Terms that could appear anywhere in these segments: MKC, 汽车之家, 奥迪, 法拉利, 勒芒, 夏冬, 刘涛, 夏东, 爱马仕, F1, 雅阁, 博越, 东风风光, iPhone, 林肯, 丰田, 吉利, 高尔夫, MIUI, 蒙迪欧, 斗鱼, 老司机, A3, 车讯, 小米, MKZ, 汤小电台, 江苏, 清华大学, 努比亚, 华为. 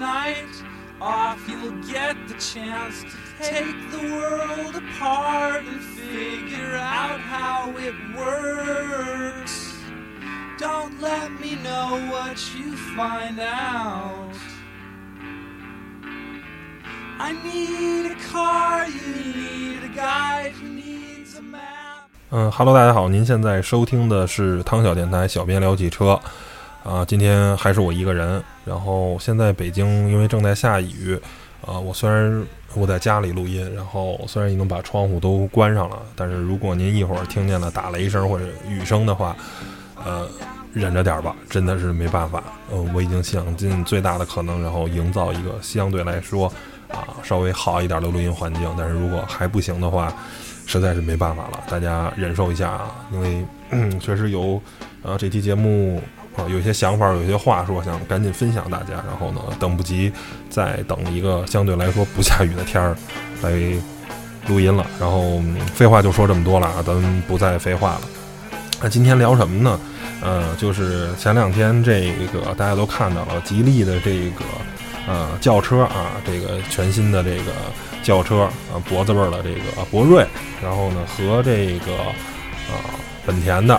night off, you'll get the chance to take the world apart and figure out how it works. Don't let me know what you find out. I need a car, you need a guide, you need a map. Hello 大家好，您现在收听的是汤小电台小编聊汽车啊，今天还是我一个人。然后现在北京因为正在下雨啊，我虽然在家里录音，然后虽然已经把窗户都关上了，但是如果您一会儿听见了打雷声或者雨声的话，忍着点吧，真的是没办法。我已经想尽最大的可能，然后营造一个相对来说啊稍微好一点的录音环境，但是如果还不行的话，实在是没办法了，大家忍受一下啊，因为确实有这期节目有些想法，有些话说想赶紧分享大家，然后呢等不及再等一个相对来说不下雨的天儿来录音了。然后废话就说这么多了啊，咱们不再废话了。那今天聊什么呢？就是前两天这个大家都看到了，吉利的这个轿车啊，这个全新的这个轿车啊，脖子味儿的这个博瑞，然后呢和这个本田的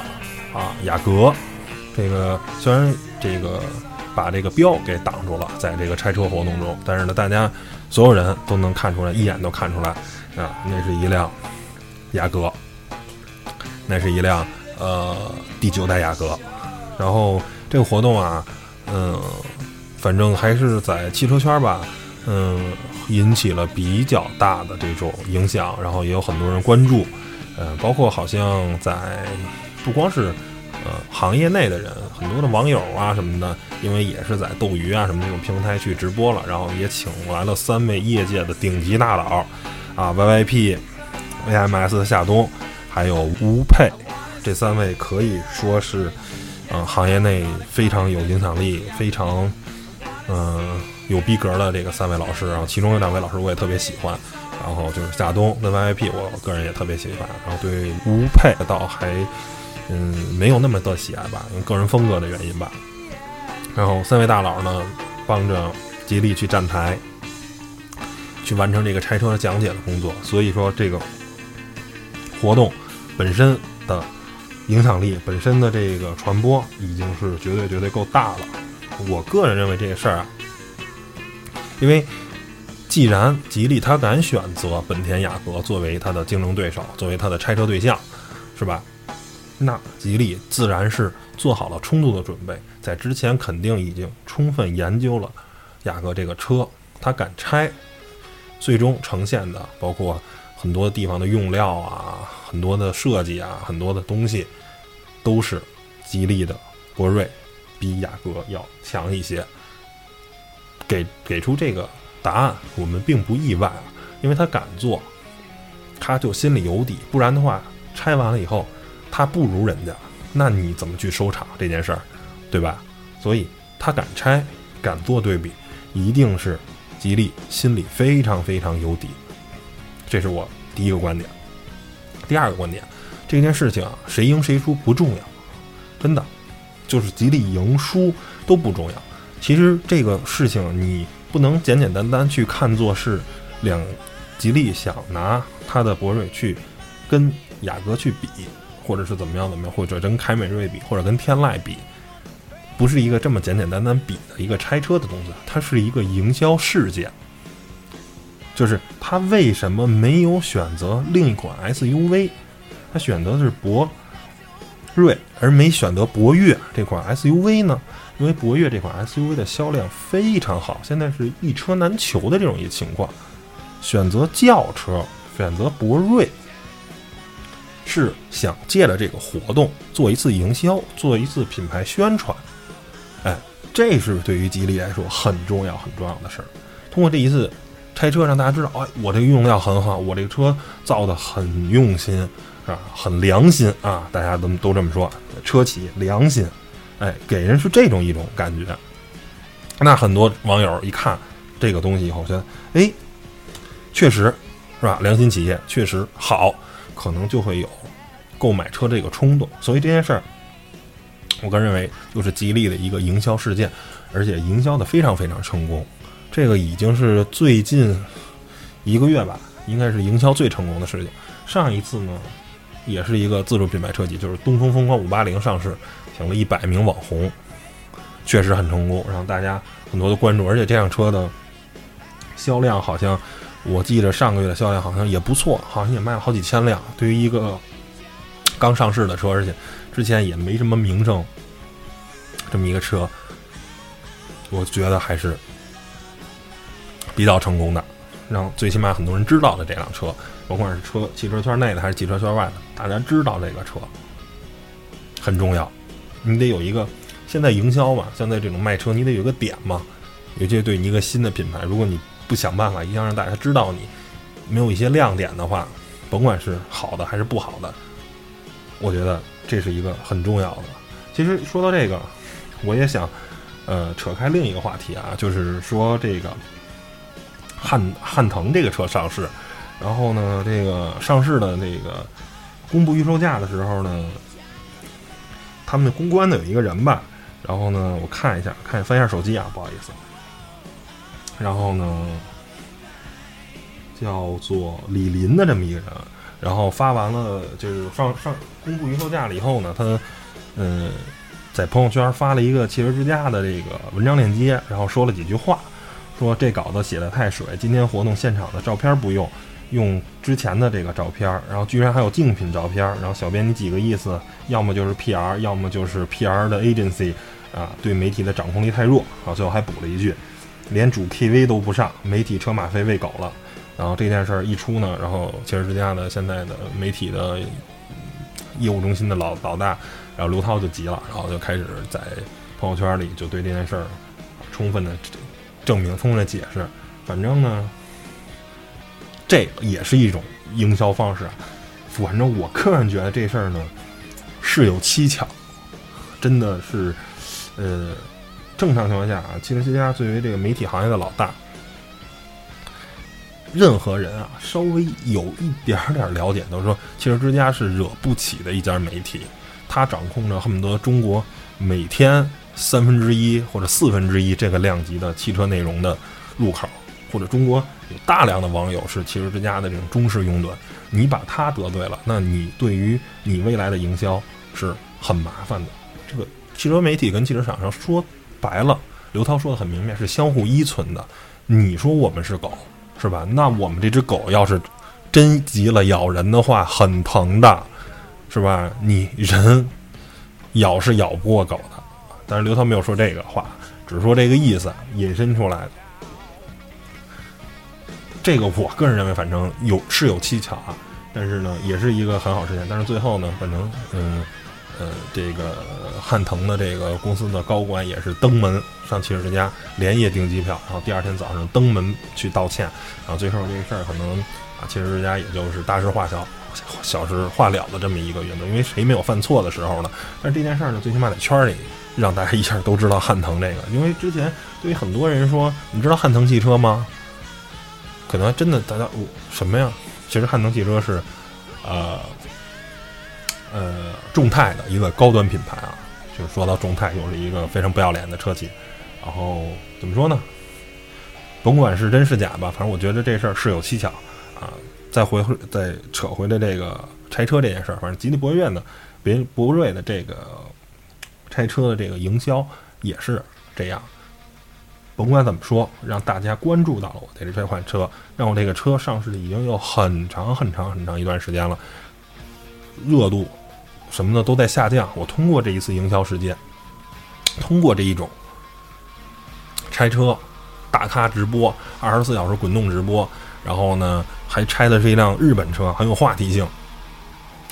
啊雅阁，这个虽然这个把这个标给挡住了，在这个拆车活动中，但是呢大家所有人都能看出来，一眼都看出来啊，那是一辆雅阁，那是一辆第9代雅阁。然后这个活动啊，反正还是在汽车圈吧，引起了比较大的这种影响，然后也有很多人关注，包括好像在不光是行业内的人，很多的网友啊什么的，因为也是在斗鱼啊什么这种平台去直播了，然后也请来了3位业界的顶级大佬啊 ，YYP、AMS 的夏冬，还有吴佩，这3位可以说是行业内非常有影响力、非常有逼格的这个3位老师。然后其中有2位老师我也特别喜欢，然后就是夏冬跟 YYP， 我个人也特别喜欢，然后对吴佩倒还。没有那么的喜爱吧，因为个人风格的原因吧。然后3位大佬呢，帮着吉利去站台，去完成这个拆车讲解的工作。所以说，这个活动本身的影响力、本身的这个传播，已经是绝对够大了。我个人认为这个事儿啊，因为既然吉利他敢选择本田雅阁作为他的竞争对手，作为他的拆车对象，是吧？那吉利自然是做好了充足的准备，在之前肯定已经充分研究了雅阁这个车，它敢拆，最终呈现的包括很多地方的用料啊，很多的设计啊，很多的东西都是吉利的博瑞比雅阁要强一些。给出这个答案我们并不意外啊，因为他敢做，他就心里有底，不然的话拆完了以后他不如人家，那你怎么去收场这件事儿，对吧？所以他敢拆，敢做对比，一定是吉利心里非常非常有底。这是我第一个观点。第二个观点，这件事情啊，谁赢谁输不重要，真的，就是吉利赢输都不重要。其实这个事情你不能简简单单去看作是吉利想拿他的博瑞去跟雅阁去比。或者是怎么样，或者跟凯美瑞比，或者跟天籁比，不是一个这么简简单单比的一个拆车的东西，它是一个营销事件。就是它为什么没有选择另一款 SUV， 它选择的是博瑞，而没选择博越这款 SUV 呢？因为博越这款 SUV 的销量非常好，现在是一车难求的这种一情况。选择轿车，选择博瑞。是想借着这个活动做一次营销，做一次品牌宣传，这是对于吉利来说很重要的事儿。通过这一次拆车，让大家知道，我这个用料很好，我这个车造的很用心啊，很良心啊，大家都这么说，车企良心，给人是这种一种感觉。那很多网友一看这个东西以后，觉得确实是吧，良心企业确实好。可能就会有购买车这个冲动，所以这件事儿，我个人认为就是吉利的一个营销事件，而且营销的非常非常成功。这个已经是最近一个月吧，应该是营销最成功的事情。上一次呢，也是一个自主品牌车企，就是东风风光580上市，请了100名网红，确实很成功，让大家很多的关注。而且这辆车的销量好像，我记得上个月的销量好像也不错，好像也卖了好几千辆。对于一个刚上市的车，而且之前也没什么名声，这么一个车，我觉得还是比较成功的，让最起码很多人知道的这辆车，甭管是汽车圈内的还是汽车圈外的，大家知道这个车很重要。你得有一个，现在营销嘛，现在这种卖车你得有一个点嘛，尤其对你一个新的品牌，如果你不想办法一样让大家知道你，没有一些亮点的话，甭管是好的还是不好的，我觉得这是一个很重要的。其实说到这个，我也想扯开另一个话题啊，就是说这个汉腾这个车上市，然后呢，这个上市的那个公布预售价的时候呢，他们公关的有一个人吧，然后呢，我翻一下手机啊，不好意思，然后呢，叫做李林的这么一个人，然后发完了就是公布预售价了以后呢，他在朋友圈发了一个汽车之家的这个文章链接，然后说了几句话，说这稿子写的太水，今天活动现场的照片不用，用之前的这个照片，然后居然还有竞品照片，然后小编你几个意思，要么就是 PR， 要么就是 PR 的 agency 啊，对媒体的掌控力太弱。然后最后还补了一句，连主 KV 都不上，媒体车马费喂狗了。然后这件事儿一出呢，然后汽车之家的现在的媒体的业务中心的老大，然后刘涛就急了，然后就开始在朋友圈里就对这件事儿充分的证明，充分的解释。反正呢，这也是一种营销方式。反正我个人觉得这事儿呢是有蹊跷，真的是正常情况下啊，汽车之家作为这个媒体行业的老大，任何人啊稍微有一点了解都说，汽车之家是惹不起的一家媒体，它掌控着恨不得中国每天1/3或者1/4这个量级的汽车内容的入口，或者中国有大量的网友是汽车之家的这种忠实拥趸，你把它得罪了，那你对于你未来的营销是很麻烦的。这个汽车媒体跟汽车厂商说白了，刘涛说的很明白，是相互依存的。你说我们是狗，是吧？那我们这只狗要是真急了咬人的话，很疼的，是吧？你人咬是咬不过狗的。但是刘涛没有说这个话，只是说这个意思引申出来的。这个我个人认为，反正是有蹊跷啊，但是呢，也是一个很好事情。但是最后呢，反正这个汉腾的这个公司的高管也是登门上汽车之家连夜订机票，然后第二天早上登门去道歉，然后最后这个事儿可能啊，汽车之家也就是大事化小，小事化了的这么一个原则，因为谁没有犯错的时候呢？但是这件事儿呢，最起码在圈里让大家一下都知道汉腾这个，因为之前对于很多人说，你知道汉腾汽车吗？可能真的大家什么呀？其实汉腾汽车是众泰的一个高端品牌啊，就是说到众泰，又是一个非常不要脸的车企。然后怎么说呢？甭管是真是假吧，反正我觉得这事儿是有蹊跷啊。再扯回来这个拆车这件事儿，反正吉利博瑞的这个拆车的这个营销也是这样。甭管怎么说，让大家关注到了我这款车，让我这个车上市已经有很长一段时间了，热度什么的都在下降。我通过这一次营销事件，通过这一种拆车大咖直播，24小时滚动直播，然后呢还拆的是一辆日本车，很有话题性，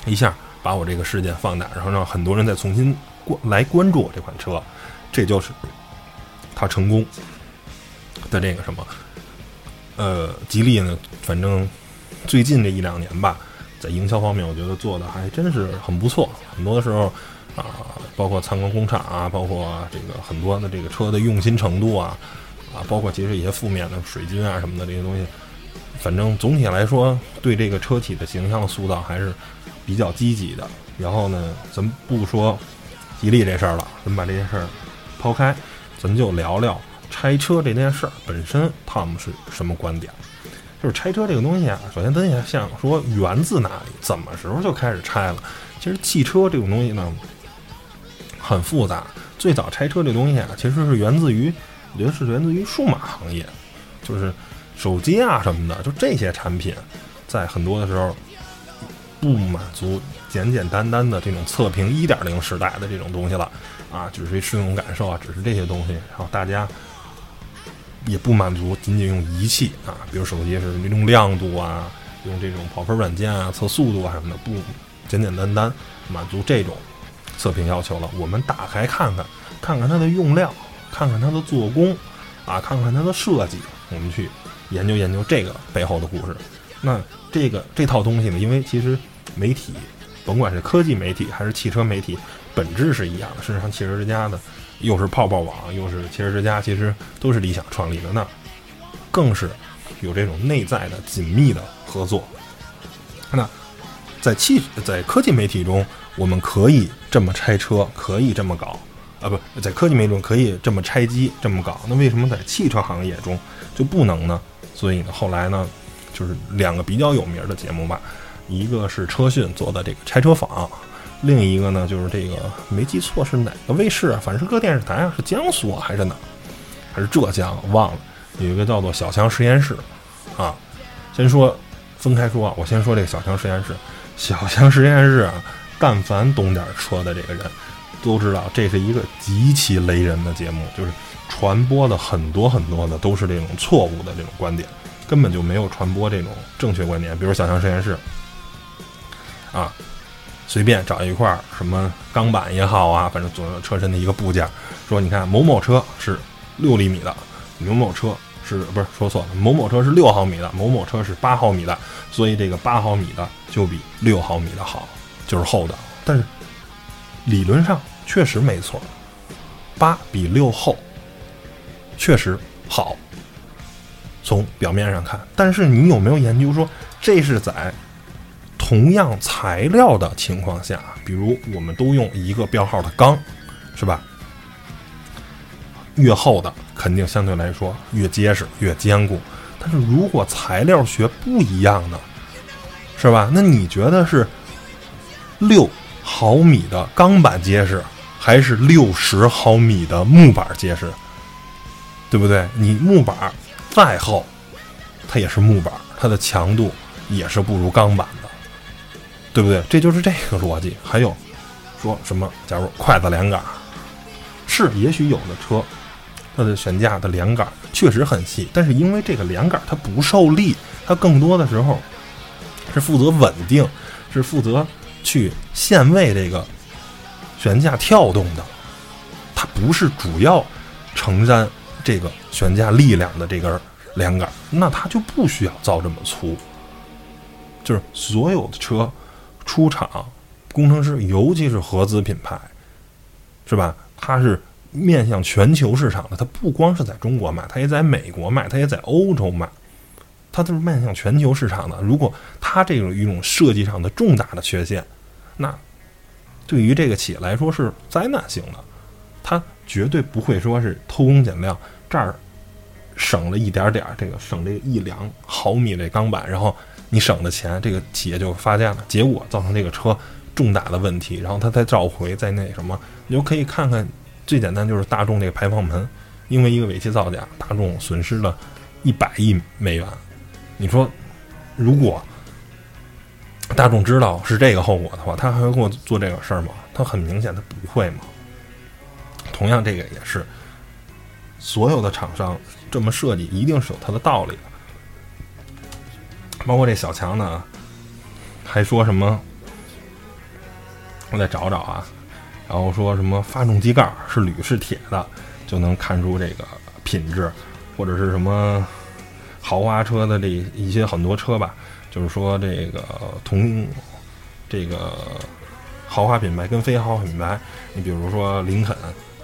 一下把我这个事件放大，然后让很多人再重新来关注我这款车，这就是他成功的这个什么吉利呢。反正最近这1-2年吧，在营销方面，我觉得做的还真是很不错。很多的时候啊，包括参观工厂啊，包括这个很多的这个车的用心程度啊，包括其实一些负面的水军啊什么的这些东西，反正总体来说，对这个车企的形象塑造还是比较积极的。然后呢，咱们不说吉利这事儿了，咱们把这些事儿抛开，咱们就聊聊拆车这件事儿本身他们是什么观点，就是拆车这个东西啊，首先咱也想说源自哪里，怎么时候就开始拆了。其实汽车这种东西呢很复杂，最早拆车这东西啊其实是源自于，我觉得是源自于数码行业，就是手机啊什么的，就这些产品在很多的时候不满足简简单单的这种测评 1.0 时代的这种东西了啊，只是使用感受啊，只是这些东西，然后大家也不满足仅仅用仪器啊，比如手机是用亮度啊，用这种跑分软件啊，测速度啊什么的，不简简单单满足这种测评要求了。我们打开看看，看看它的用料，看看它的做工啊，看看它的设计，我们去研究研究这个背后的故事。那这套东西呢，因为其实媒体甭管是科技媒体还是汽车媒体本质是一样的，事实上汽车之家的又是泡泡网又是汽车之家，其实都是理想创立的，那更是有这种内在的紧密的合作。那在科技媒体中我们可以这么拆车，可以这么搞啊，不在科技媒体中可以这么拆机这么搞，那为什么在汽车行业中就不能呢？所以呢后来呢就是两个比较有名的节目吧，一个是车讯做的这个拆车坊，另一个呢就是这个没记错是哪个卫视啊，反正是各电视台啊，是江苏啊还是哪还是浙江忘了，有一个叫做小强实验室啊。先说分开说啊，我先说这个小强实验室。小强实验室啊，但凡懂点车的这个人都知道，这是一个极其雷人的节目，就是传播的很多很多的都是这种错误的这种观点，根本就没有传播这种正确观点。比如小强实验室啊，随便找一块什么钢板也好啊，反正左右车身的一个部件，说你看某某车是6厘米的，某某车是不是说错了，某某车是6毫米的，某某车是8毫米的，所以这个8毫米的就比6毫米的好，就是厚的。但是理论上确实没错，8比6厚，确实好，从表面上看。但是你有没有研究说这是在同样材料的情况下，比如我们都用一个标号的钢，是吧？越厚的肯定相对来说越结实越坚固，但是如果材料学不一样呢，是吧？那你觉得是6毫米的钢板结实还是60毫米的木板结实？对不对？你木板再厚它也是木板，它的强度也是不如钢板的，对不对？这就是这个逻辑。还有说什么假如筷子连杆，是也许有的车它的悬架的连杆确实很细，但是因为这个连杆它不受力，它更多的时候是负责稳定，是负责去限位这个悬架跳动的，它不是主要承担这个悬架力量的这根连杆，那它就不需要造这么粗。就是所有的车出厂，工程师尤其是合资品牌，是吧？它是面向全球市场的，它不光是在中国卖，它也在美国卖，它也在欧洲卖，它都是面向全球市场的。如果它这种一种设计上的重大的缺陷，那对于这个企业来说是灾难性的。它绝对不会说是偷工减料，这儿省了一点点，这个省这1-2毫米这钢板，然后你省的钱，这个企业就发现了，结果造成这个车重大的问题，然后它再召回，再那什么，你就可以看看最简单就是大众这个排放门，因为一个尾气造假，大众损失了100亿美元。你说，如果大众知道是这个后果的话，他还会给我做这个事儿吗？他很明显他不会嘛。同样，这个也是所有的厂商这么设计，一定是有它的道理的。包括这小强呢还说什么，我再找找啊，然后说什么发动机盖是铝是铁的就能看出这个品质，或者是什么豪华车的这一些很多车吧，就是说这个这个豪华品牌跟非豪华品牌，你比如说林肯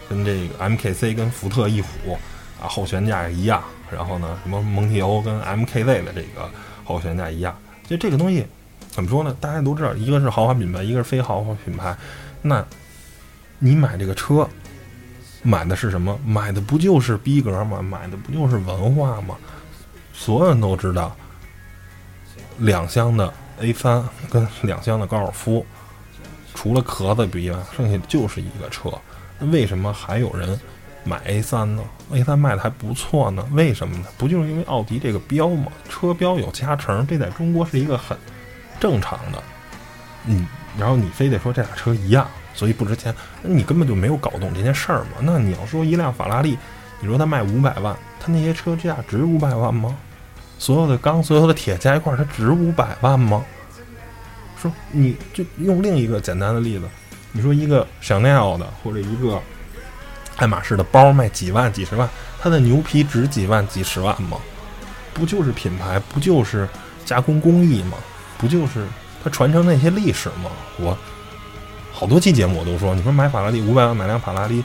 跟这个 MKC 跟福特翼虎啊后悬架一样，然后呢什么蒙迪欧跟 MKZ 的这个后悬架一样，就这个东西怎么说呢？大家都知道，一个是豪华品牌，一个是非豪华品牌。那你买这个车，买的是什么？买的不就是逼格吗？买的不就是文化吗？所有人都知道，两厢的 A3 跟两厢的高尔夫，除了壳子不一样，剩下就是一个车。为什么还有人买 A3 呢 ？A3 卖的还不错呢，为什么呢？不就是因为奥迪这个标吗？车标有加成，这在中国是一个很正常的。然后你非得说这俩车一样，所以不值钱，你根本就没有搞懂这件事儿嘛。那你要说一辆法拉利，你说它卖500万，它那些车价值500万吗？所有的钢、所有的铁加一块，它值500万吗？说你就用另一个简单的例子，你说一个 Chanel 的或者一个爱马仕的包卖几万、几十万，它的牛皮值几万、几十万吗？不就是品牌，不就是加工工艺吗？不就是它传承那些历史吗？我好多期节目我都说，你说买法拉利500万买辆法拉利，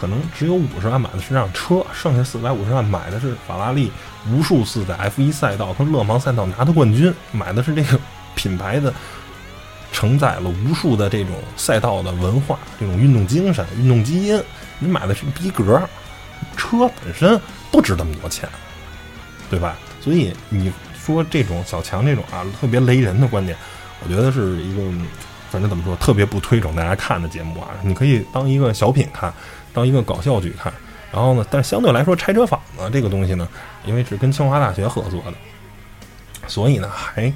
可能只有50万买的是辆车，剩下450万买的是法拉利无数次在 F1 赛道跟勒芒赛道拿的冠军，买的是这个品牌的承载了无数的这种赛道的文化、这种运动精神、运动基因。你买的是逼格，车本身不值那么多钱，对吧？所以你说这种小强这种啊特别雷人的观点，我觉得是一个。反正怎么说，特别不推崇大家看的节目啊，你可以当一个小品看，当一个搞笑剧看。然后呢，但相对来说，拆车坊呢这个东西呢，因为是跟清华大学合作的，所以呢还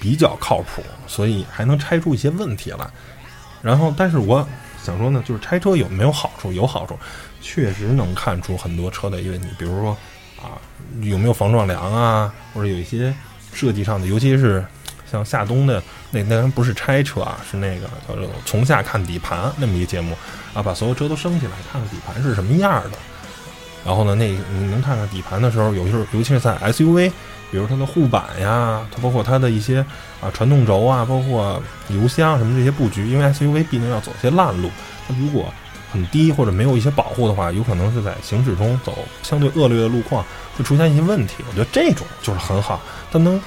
比较靠谱，所以还能拆出一些问题来。然后，但是我想说呢，就是拆车有没有好处？有好处，确实能看出很多车的一个问题，比如说啊，有没有防撞梁啊，或者有一些设计上的，尤其是。像夏东的那不是拆车啊，是那个叫做从下看底盘那么一个节目啊，把所有车都升起来，看看底盘是什么样的。然后呢，你能看看底盘的时候，尤其是在 SUV， 比如它的护板呀，它包括它的一些啊传动轴啊，包括油箱什么这些布局，因为 SUV 毕竟要走些烂路，它如果很低或者没有一些保护的话，有可能是在行驶中走相对恶劣的路况会出现一些问题。我觉得这种就是很好，它能。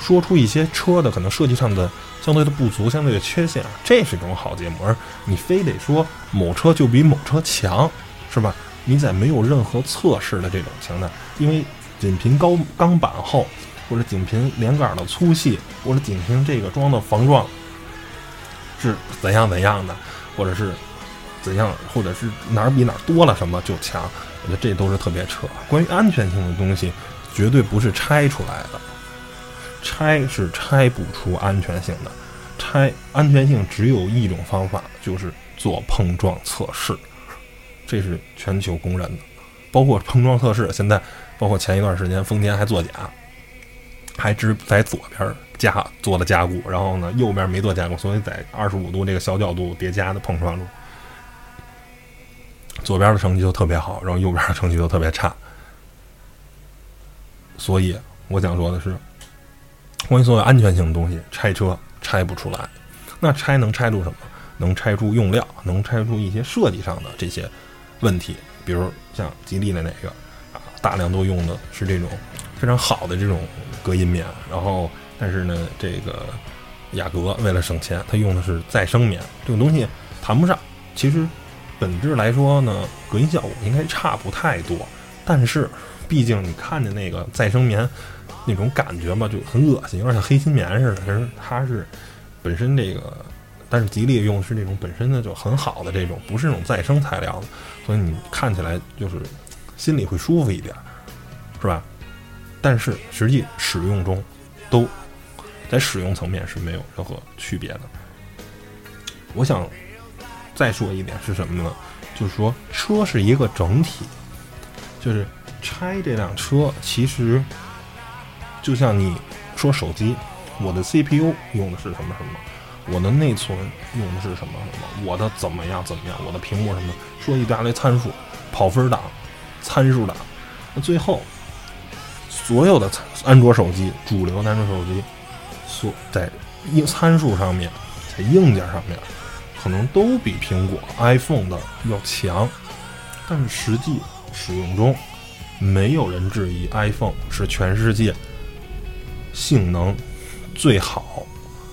说出一些车的可能设计上的相对的不足、相对的缺陷，这是一种好节目。而你非得说某车就比某车强，是吧？你在没有任何测试的这种情况，因为仅凭钢板厚，或者仅凭连杆的粗细，或者仅凭这个装的防撞是怎样怎样的，或者是怎样，或者是哪儿比哪儿多了什么就强，我觉得这都是特别扯。关于安全性的东西，绝对不是拆出来的。拆是拆不出安全性的，拆安全性只有一种方法，就是做碰撞测试，这是全球公认的。包括碰撞测试，现在包括前一段时间丰田还作假，还只在左边做了加固，然后呢右边没做加固，所以在25度这个小角度叠加的碰撞中，左边的成绩就特别好，然后右边的成绩就特别差。所以我想说的是。关于所有安全性的东西，拆车拆不出来，那拆能拆出什么？能拆出用料，能拆出一些设计上的这些问题，比如像吉利的那个啊，大量都用的是这种非常好的这种隔音棉，然后但是呢，这个雅阁为了省钱，它用的是再生棉，这种东西谈不上。其实本质来说呢，隔音效果应该差不太多，但是毕竟你看着那个再生棉。那种感觉嘛，就很恶心，有点像黑心棉似的。可是它是本身这个，但是吉利用的是那种本身的就很好的这种，不是那种再生材料的，所以你看起来就是心里会舒服一点，是吧？但是实际使用中都在使用层面是没有任何区别的。我想再说一点是什么呢？就是说车是一个整体，就是拆这辆车其实。就像你说手机，我的 CPU 用的是什么什么，我的内存用的是什么什么，我的怎么样怎么样，我的屏幕什么，说一大堆参数，跑分档、参数档，那最后所有的安卓手机，主流的安卓手机，在参数上面，在硬件上面，可能都比苹果 iPhone 的要强，但是实际使用中，没有人质疑 iPhone 是全世界。性能最好，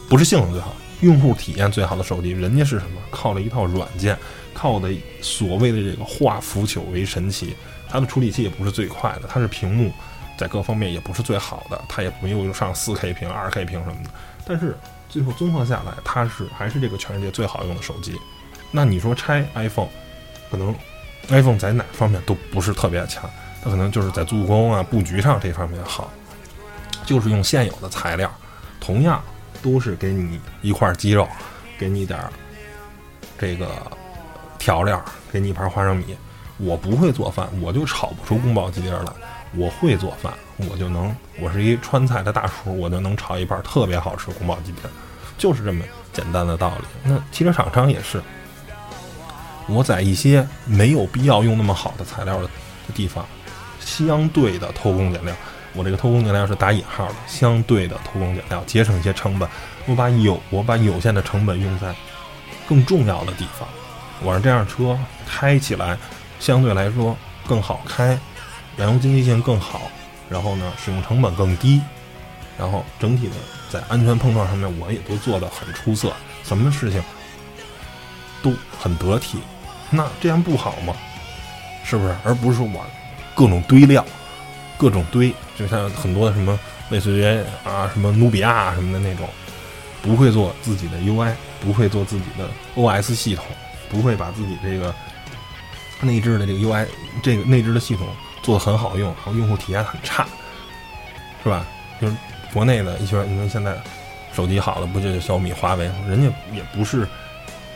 不是性能最好，用户体验最好的手机，人家是什么？靠了一套软件，靠的所谓的这个化腐朽为神奇，它的处理器也不是最快的，它是屏幕在各方面也不是最好的，它也没有上 4K 屏 2K 屏什么的，但是最后综合下来它是还是这个全世界最好用的手机。那你说拆 iPhone， 可能 iPhone 在哪方面都不是特别强，它可能就是在做工啊布局上这方面好，就是用现有的材料，同样都是给你一块鸡肉，给你点这个调料，给你一盘花生米。我不会做饭，我就炒不出宫保鸡丁来，我会做饭，我是一川菜的大厨，我就能炒一盘特别好吃宫保鸡丁，就是这么简单的道理。那汽车厂商也是，我在一些没有必要用那么好的材料的地方，相对的偷工减料，我这个偷工减料是打引号的，相对的偷工减料，节省一些成本，我把有限的成本用在更重要的地方，我让这辆车开起来相对来说更好开，燃油经济性更好，然后呢使用成本更低，然后整体的在安全碰撞上面我也都做得很出色，什么事情都很得体，那这样不好吗？是不是？而不是我各种堆料，各种堆，就像很多的什么类似于啊什么努比亚啊什么的那种，不会做自己的 UI， 不会做自己的 OS 系统，不会把自己这个内置的这个 UI 这个内置的系统做得很好用，然后用户体验很差，是吧？就是国内的一些，你说现在手机好的不就是小米、华为，人家也不是，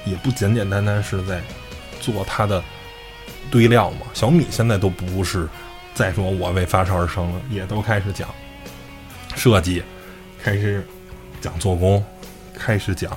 也不简简单单是在做它的堆料嘛。小米现在都不是再说我为发烧而生了，也都开始讲设计，开始讲做工，开始讲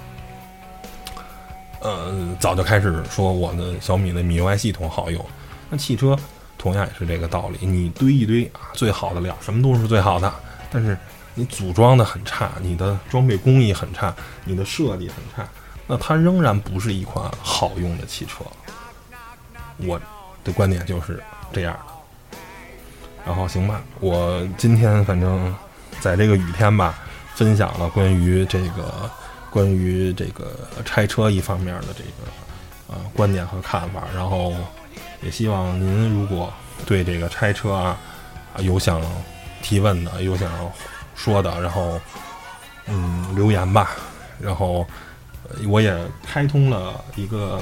早就开始说我的小米的 MIUI 系统好用。那汽车同样也是这个道理，你堆一堆啊最好的料，什么都是最好的，但是你组装的很差，你的装备工艺很差，你的设计很差，那它仍然不是一款好用的汽车。我的观点就是这样的。然后行吧，我今天反正在这个雨天吧，分享了关于这个拆车一方面的这个观点和看法，然后也希望您如果对这个拆车啊有想提问的，有想说的，然后留言吧。然后我也开通了一个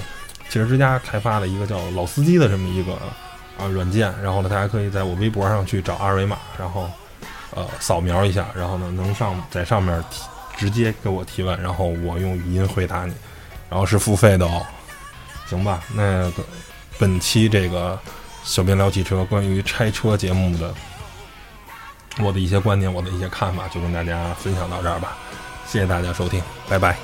汽车之家开发的一个叫老司机的这么一个软件，然后呢大家可以在我微博上去找二维码，然后扫描一下，然后呢能在上面直接给我提问，然后我用语音回答你，然后是付费的哦，行吧？那本期这个小编聊汽车关于拆车节目的我的一些观点，我的一些看法就跟大家分享到这儿吧，谢谢大家收听，拜拜。